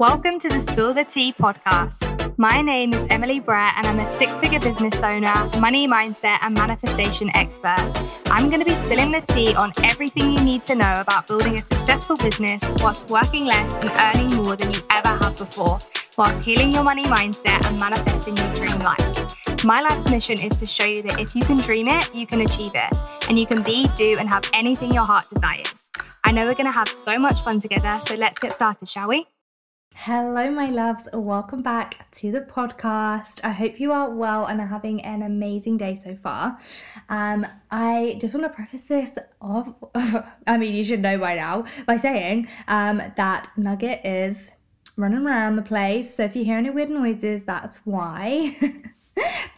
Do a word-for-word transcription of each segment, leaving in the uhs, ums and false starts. Welcome to the Spill the Tea podcast. My name is Emily Brett and I'm a six-figure business owner, money mindset and manifestation expert. I'm going to be spilling the tea on everything you need to know about building a successful business whilst working less and earning more than you ever have before, whilst healing your money mindset and manifesting your dream life. My life's mission is to show you that if you can dream it, you can achieve it, and you can be, do, and have anything your heart desires. I know we're going to have so much fun together, so let's get started, shall we? Hello, my loves. Welcome back to the podcast. I hope you are well and are having an amazing day so far. Um, I just want to preface this off, I mean, you should know by now, by saying um, that Nugget is running around the place. So if you hear any weird noises, that's why.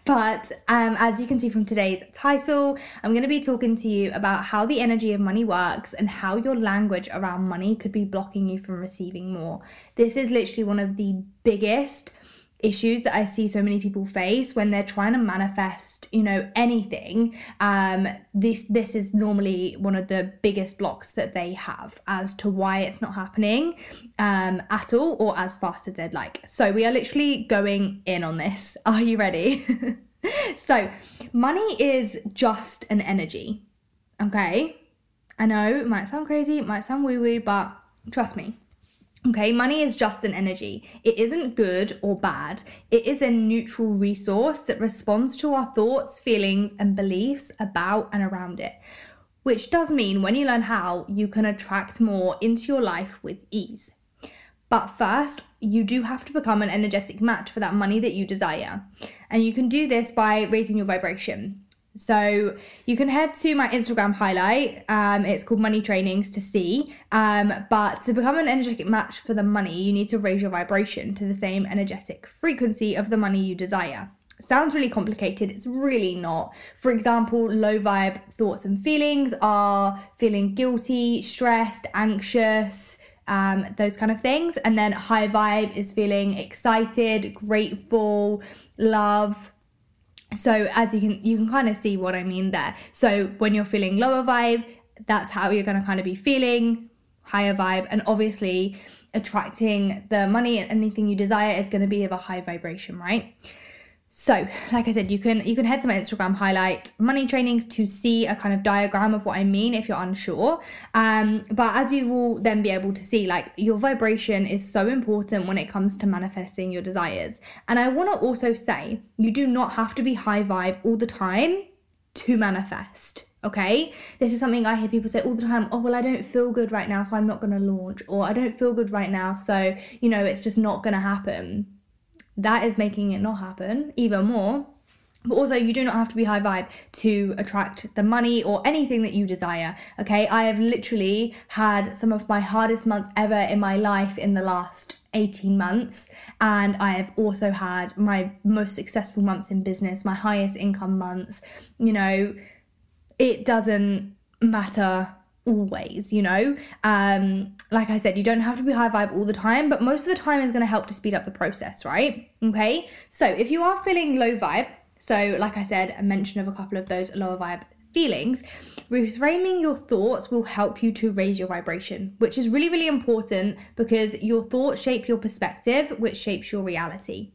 But um, as you can see from today's title, I'm going to be talking to you about how the energy of money works and how your language around money could be blocking you from receiving more. This is literally one of the biggest issues that I see so many people face when they're trying to manifest, you know, anything. Um, this this is normally one of the biggest blocks that they have as to why it's not happening um, at all or as fast as they'd like. So we are literally going in on this. Are you ready? So money is just an energy, okay? I know it might sound crazy, it might sound woo-woo, but trust me. Okay, money is just an energy. It isn't good or bad. It is a neutral resource that responds to our thoughts, feelings, and beliefs about and around it, which does mean when you learn how, you can attract more into your life with ease. But first, you do have to become an energetic match for that money that you desire. And you can do this by raising your vibration. So you can head to my Instagram highlight, um, it's called Money Trainings, to see, um, but to become an energetic match for the money, you need to raise your vibration to the same energetic frequency of the money you desire. Sounds really complicated, it's really not. For example, low vibe thoughts and feelings are feeling guilty, stressed, anxious, um, those kind of things. And then high vibe is feeling excited, grateful, love. So as you can you can kind of see what I mean there. So when you're feeling lower vibe, that's how you're going to kind of be feeling, higher vibe. And obviously attracting the money and anything you desire is going to be of a high vibration, right? So like I said, you can you can head to my Instagram highlight, Money Trainings, to see a kind of diagram of what I mean if you're unsure. Um, but as you will then be able to see, like, your vibration is so important when it comes to manifesting your desires. And I want to also say, you do not have to be high vibe all the time to manifest, okay? This is something I hear people say all the time. Oh, well, I don't feel good right now, so I'm not going to launch. Or I don't feel good right now, so, you know, it's just not going to happen. That is making it not happen even more. But also, you do not have to be high vibe to attract the money or anything that you desire, okay? I have literally had some of my hardest months ever in my life in the last eighteen months, and I have also had my most successful months in business, my highest income months. You know, it doesn't matter always, you know. Um, like I said, you don't have to be high vibe all the time, but most of the time is going to help to speed up the process, right? Okay, so if you are feeling low vibe, so like I said, a mention of a couple of those lower vibe feelings, reframing your thoughts will help you to raise your vibration, which is really, really important because your thoughts shape your perspective, which shapes your reality.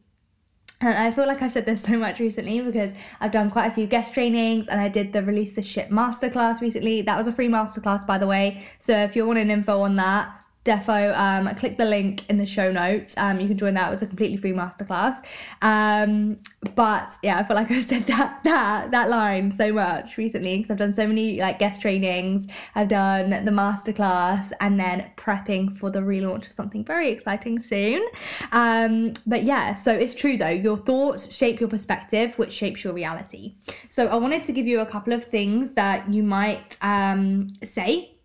And I feel like I've said this so much recently because I've done quite a few guest trainings, and I did the Release the Shit Masterclass recently. That was a free masterclass, by the way. So if you're wanting info on that, defo, um, click the link in the show notes. Um, you can join that. It was a completely free masterclass. Um, but yeah, I feel like I've said that that that line so much recently because I've done so many like guest trainings. I've done the masterclass and then prepping for the relaunch of something very exciting soon. Um, but yeah, so it's true though. Your thoughts shape your perspective, which shapes your reality. So I wanted to give you a couple of things that you might um, say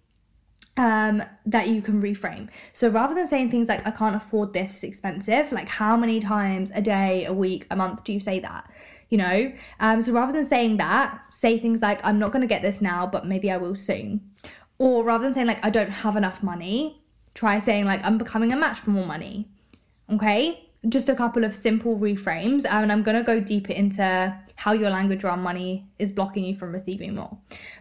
um that you can reframe. So rather than saying things like, I can't afford this, it's expensive, like how many times a day, a week, a month do you say that, you know? Um so rather than saying that, say things like, I'm not going to get this now, but maybe I will soon. Or rather than saying like, I don't have enough money, try saying like, I'm becoming a match for more money. Okay, just a couple of simple reframes, and I'm going to go deeper into how your language around money is blocking you from receiving more.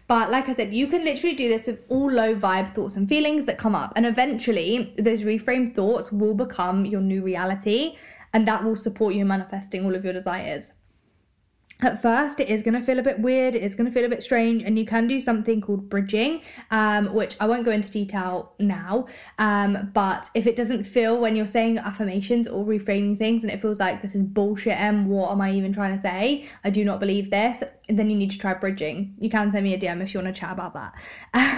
But like I said, you can literally do this with all low vibe thoughts and feelings that come up, and eventually those reframed thoughts will become your new reality, and that will support you in manifesting all of your desires. At first, it is going to feel a bit weird, it is going to feel a bit strange, and you can do something called bridging, um, which I won't go into detail now, um, but if it doesn't feel, when you're saying affirmations or reframing things, and it feels like this is bullshit, Em, what am I even trying to say? I do not believe this, then you need to try bridging. You can send me a D M if you want to chat about that,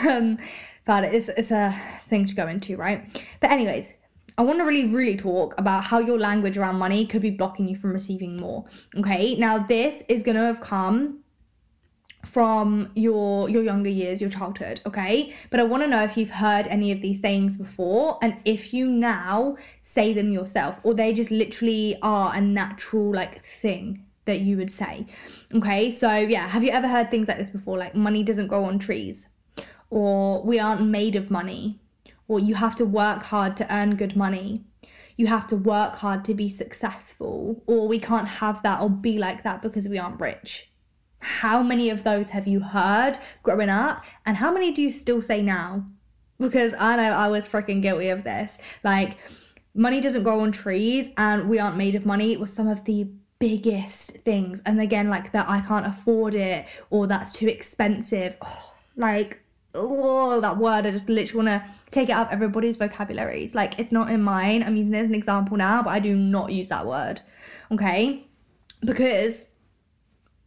um, but it's, it's a thing to go into, right? But anyways, I want to really, really talk about how your language around money could be blocking you from receiving more, okay? Now, this is going to have come from your your younger years, your childhood, okay? But I want to know if you've heard any of these sayings before, and if you now say them yourself, or they just literally are a natural, like, thing that you would say, okay? So, yeah, have you ever heard things like this before, like, money doesn't grow on trees, or we aren't made of money, or you have to work hard to earn good money, you have to work hard to be successful, or we can't have that or be like that because we aren't rich? How many of those have you heard growing up, and how many do you still say now? Because I know I was freaking guilty of this. Like, money doesn't grow on trees and we aren't made of money, it was some of the biggest things. And again, like that I can't afford it, or that's too expensive. Oh, like, oh, that word, I just literally want to take it out of everybody's vocabularies. Like, it's not in mine. I'm using it as an example now, but I do not use that word, okay? Because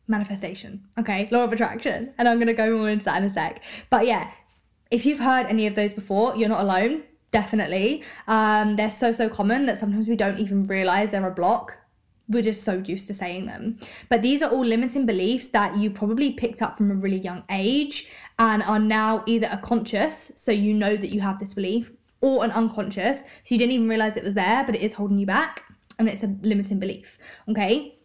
manifestation, okay? Law of attraction. And I'm going to go more into that in a sec. But yeah, if you've heard any of those before, you're not alone, definitely. Um, they're so, so common that sometimes we don't even realize they're a block. We're just so used to saying them. But these are all limiting beliefs that you probably picked up from a really young age and are now either a conscious, so you know that you have this belief, or an unconscious, so you didn't even realize it was there, but it is holding you back, and it's a limiting belief, okay?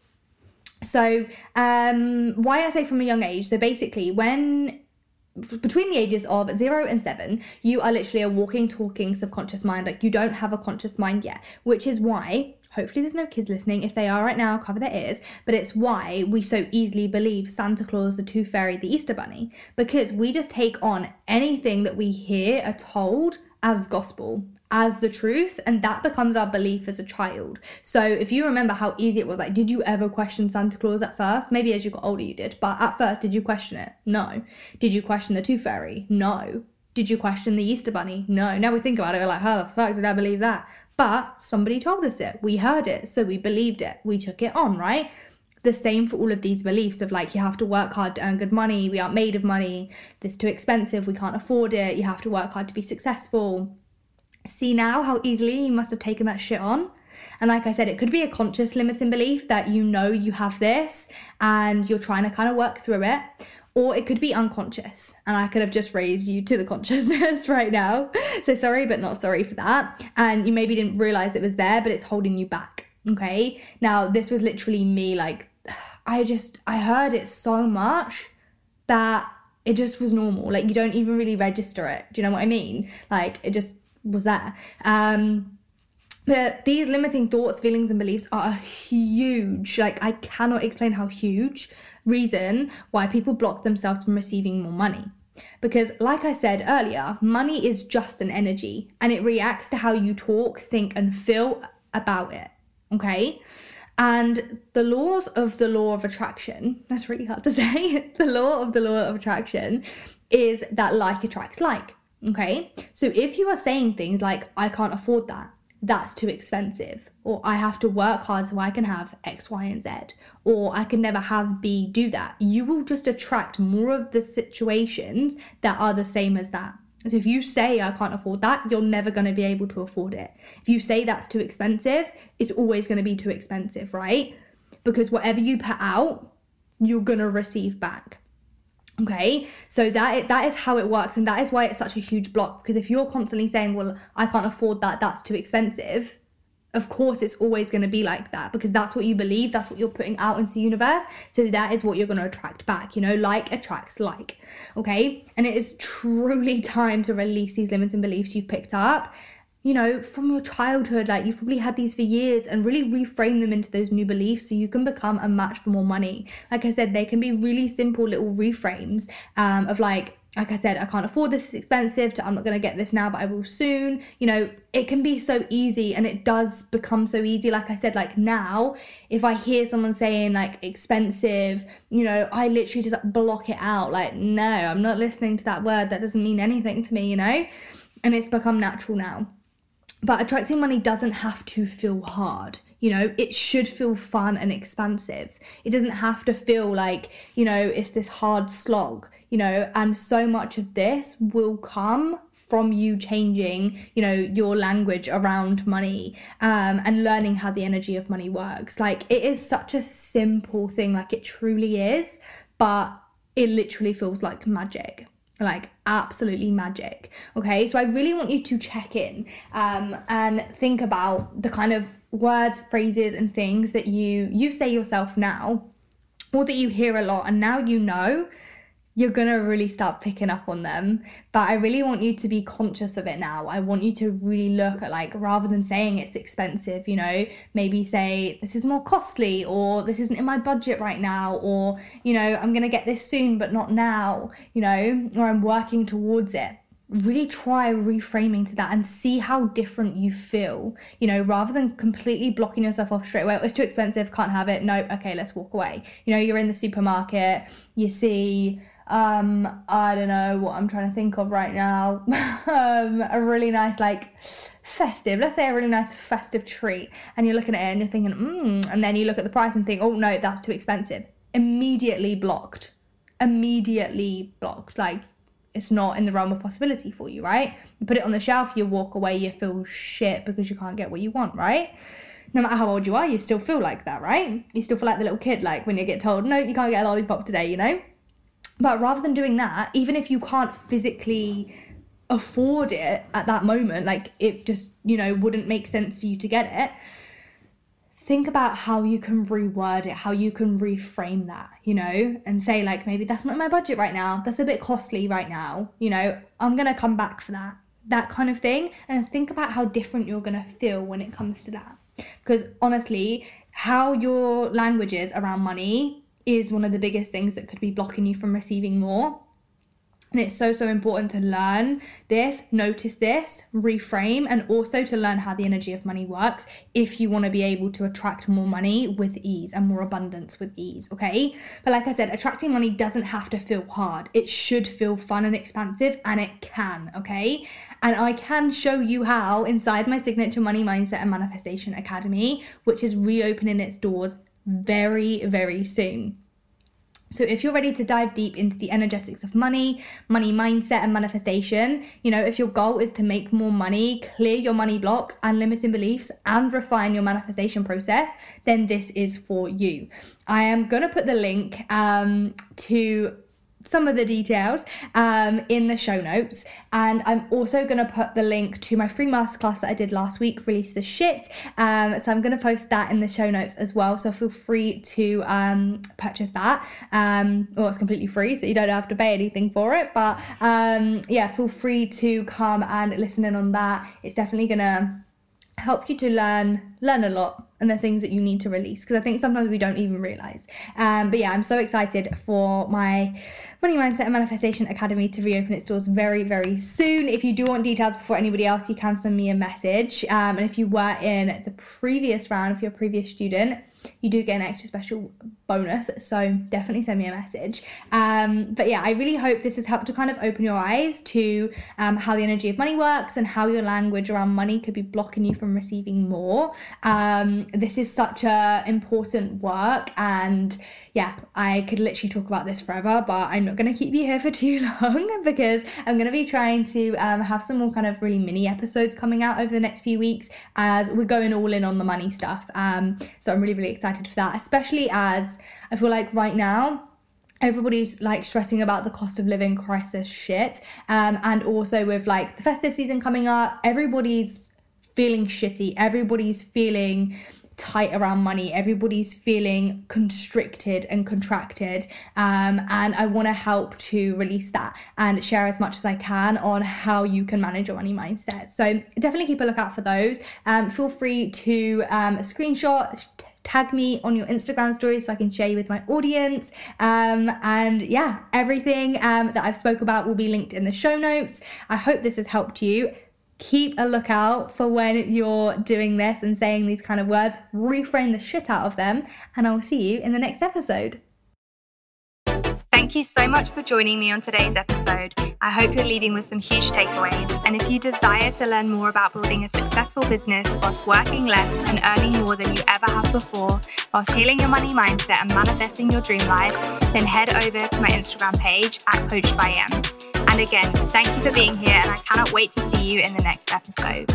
So um, why I say from a young age, so basically when, between the ages of zero and seven, you are literally a walking, talking subconscious mind. Like, you don't have a conscious mind yet, which is why, hopefully there's no kids listening. If they are right now, cover their ears. But it's why we so easily believe Santa Claus, the Tooth Fairy, the Easter Bunny, because we just take on anything that we hear or told as gospel, as the truth, and that becomes our belief as a child. So if you remember how easy it was, like, did you ever question Santa Claus at first? Maybe as you got older you did, but at first, did you question it? No. Did you question the Tooth Fairy? No. Did you question the Easter Bunny? No. Now we think about it, we're like, how the fuck did I believe that? But somebody told us it, we heard it, so we believed it, we took it on, right? The same for all of these beliefs of, like, you have to work hard to earn good money, we aren't made of money, this is too expensive, we can't afford it, you have to work hard to be successful. See now how easily you must have taken that shit on? And like I said, it could be a conscious limiting belief that you know you have this and you're trying to kind of work through it. Or it could be unconscious, and I could have just raised you to the consciousness right now. So sorry, but not sorry for that. And you maybe didn't realize it was there, but it's holding you back, okay? Now, this was literally me, like, I just, I heard it so much that it just was normal. Like, you don't even really register it. Do you know what I mean? Like, it just was there. Um... But these limiting thoughts, feelings, and beliefs are a huge, like, I cannot explain how huge reason why people block themselves from receiving more money. Because like I said earlier, money is just an energy, and it reacts to how you talk, think, and feel about it, okay? And the laws of the law of attraction, that's really hard to say, the law of the law of attraction is that like attracts like, okay? So if you are saying things like, I can't afford that, that's too expensive, or I have to work hard so I can have X, Y, and Z, or I can never have B do that, you will just attract more of the situations that are the same as that. So if you say I can't afford that, you're never going to be able to afford it. If you say that's too expensive, it's always going to be too expensive, right? Because whatever you put out, you're going to receive back. Okay, so that that is how it works, and that is why it's such a huge block, because if you're constantly saying, well, I can't afford that, that's too expensive, of course it's always going to be like that, because that's what you believe, that's what you're putting out into the universe, so that is what you're going to attract back, you know, like attracts like, okay? And it is truly time to release these limiting beliefs you've picked up you know, from your childhood, like you've probably had these for years, and really reframe them into those new beliefs so you can become a match for more money. Like I said, they can be really simple little reframes um, of like, like I said, I can't afford this, it's expensive, to I'm not going to get this now, but I will soon. You know, it can be so easy, and it does become so easy. Like I said, like now, if I hear someone saying like expensive, you know, I literally just like, block it out. Like, no, I'm not listening to that word. That doesn't mean anything to me, you know? And it's become natural now. But attracting money doesn't have to feel hard, you know, it should feel fun and expansive. It doesn't have to feel like, you know, it's this hard slog, you know, and so much of this will come from you changing, you know, your language around money um, and learning how the energy of money works. Like it is such a simple thing, like it truly is, but it literally feels like magic. Like absolutely magic. Okay, so I really want you to check in um, and think about the kind of words, phrases, and things that you you say yourself now, or that you hear a lot, and now you know you're gonna really start picking up on them. But I really want you to be conscious of it now. I want you to really look at, like, rather than saying it's expensive, you know, maybe say this is more costly, or this isn't in my budget right now, or, you know, I'm gonna get this soon but not now, you know, or I'm working towards it. Really try reframing to that and see how different you feel, you know, rather than completely blocking yourself off straight away. It's too expensive, can't have it, no, okay, let's walk away. You know, you're in the supermarket, you see, um I don't know what I'm trying to think of right now, um a really nice, like, festive, let's say a really nice festive treat, and you're looking at it and you're thinking mm, and then you look at the price and think, oh no, that's too expensive. Immediately blocked immediately blocked Like, it's not in the realm of possibility for you, right? You put it on the shelf, you walk away, you feel shit because you can't get what you want, right? No matter how old you are, you still feel like that, right? You still feel like the little kid, like when you get told, no, you can't get a lollipop today, you know. But rather than doing that, even if you can't physically afford it at that moment, like it just, you know, wouldn't make sense for you to get it, think about how you can reword it, how you can reframe that, you know, and say like, maybe that's not my budget right now, that's a bit costly right now, you know, I'm going to come back for that, that kind of thing. And think about how different you're going to feel when it comes to that. Because honestly, how your language is around money is one of the biggest things that could be blocking you from receiving more. And it's so, so important to learn this, notice this, reframe, and also to learn how the energy of money works if you want to be able to attract more money with ease and more abundance with ease, okay? But like I said, attracting money doesn't have to feel hard. It should feel fun and expansive, and it can, okay? And I can show you how inside my signature Money Mindset and Manifestation Academy, which is reopening its doors very, very soon. So if you're ready to dive deep into the energetics of money, money mindset and manifestation, you know, if your goal is to make more money, clear your money blocks and limiting beliefs and refine your manifestation process, then this is for you. I am going to put the link um, to some of the details um, in the show notes, and I'm also going to put the link to my free masterclass that I did last week, Release the Shit, um, so I'm going to post that in the show notes as well, so feel free to um, purchase that. Um, well, it's completely free, so you don't have to pay anything for it, but um, yeah, feel free to come and listen in on that. It's definitely going to help you to learn learn a lot, and the things that you need to release, because I think sometimes we don't even realize. Um, but yeah, I'm so excited for my Money Mindset and Manifestation Academy to reopen its doors very, very soon. If you do want details before anybody else, you can send me a message. Um, and if you were in the previous round, if you're a previous student, you do get an extra special bonus, so definitely send me a message. Um, but yeah, I really hope this has helped to kind of open your eyes to um, how the energy of money works and how your language around money could be blocking you from receiving more. Um, this is such a important work, and yeah, I could literally talk about this forever, but I'm not going to keep you here for too long because I'm going to be trying to um, have some more kind of really mini episodes coming out over the next few weeks as we're going all in on the money stuff. Um, so I'm really, really excited for that, especially as I feel like right now everybody's like stressing about the cost of living crisis shit, um, and also with like the festive season coming up, everybody's feeling shitty, everybody's feeling tight around money. Everybody's feeling constricted and contracted. Um, and I want to help to release that and share as much as I can on how you can manage your money mindset. So definitely keep a lookout for those. Um, feel free to um, screenshot, tag me on your Instagram stories so I can share you with my audience. Um, and yeah, everything um, that I've spoke about will be linked in the show notes. I hope this has helped you. Keep a lookout for when you're doing this and saying these kind of words. Reframe the shit out of them, and I'll see you in the next episode. Thank you so much for joining me on today's episode. I hope you're leaving with some huge takeaways. And if you desire to learn more about building a successful business whilst working less and earning more than you ever have before, whilst healing your money mindset and manifesting your dream life, then head over to my Instagram page at Coached by Em. And again, thank you for being here, and I cannot wait to see you in the next episode.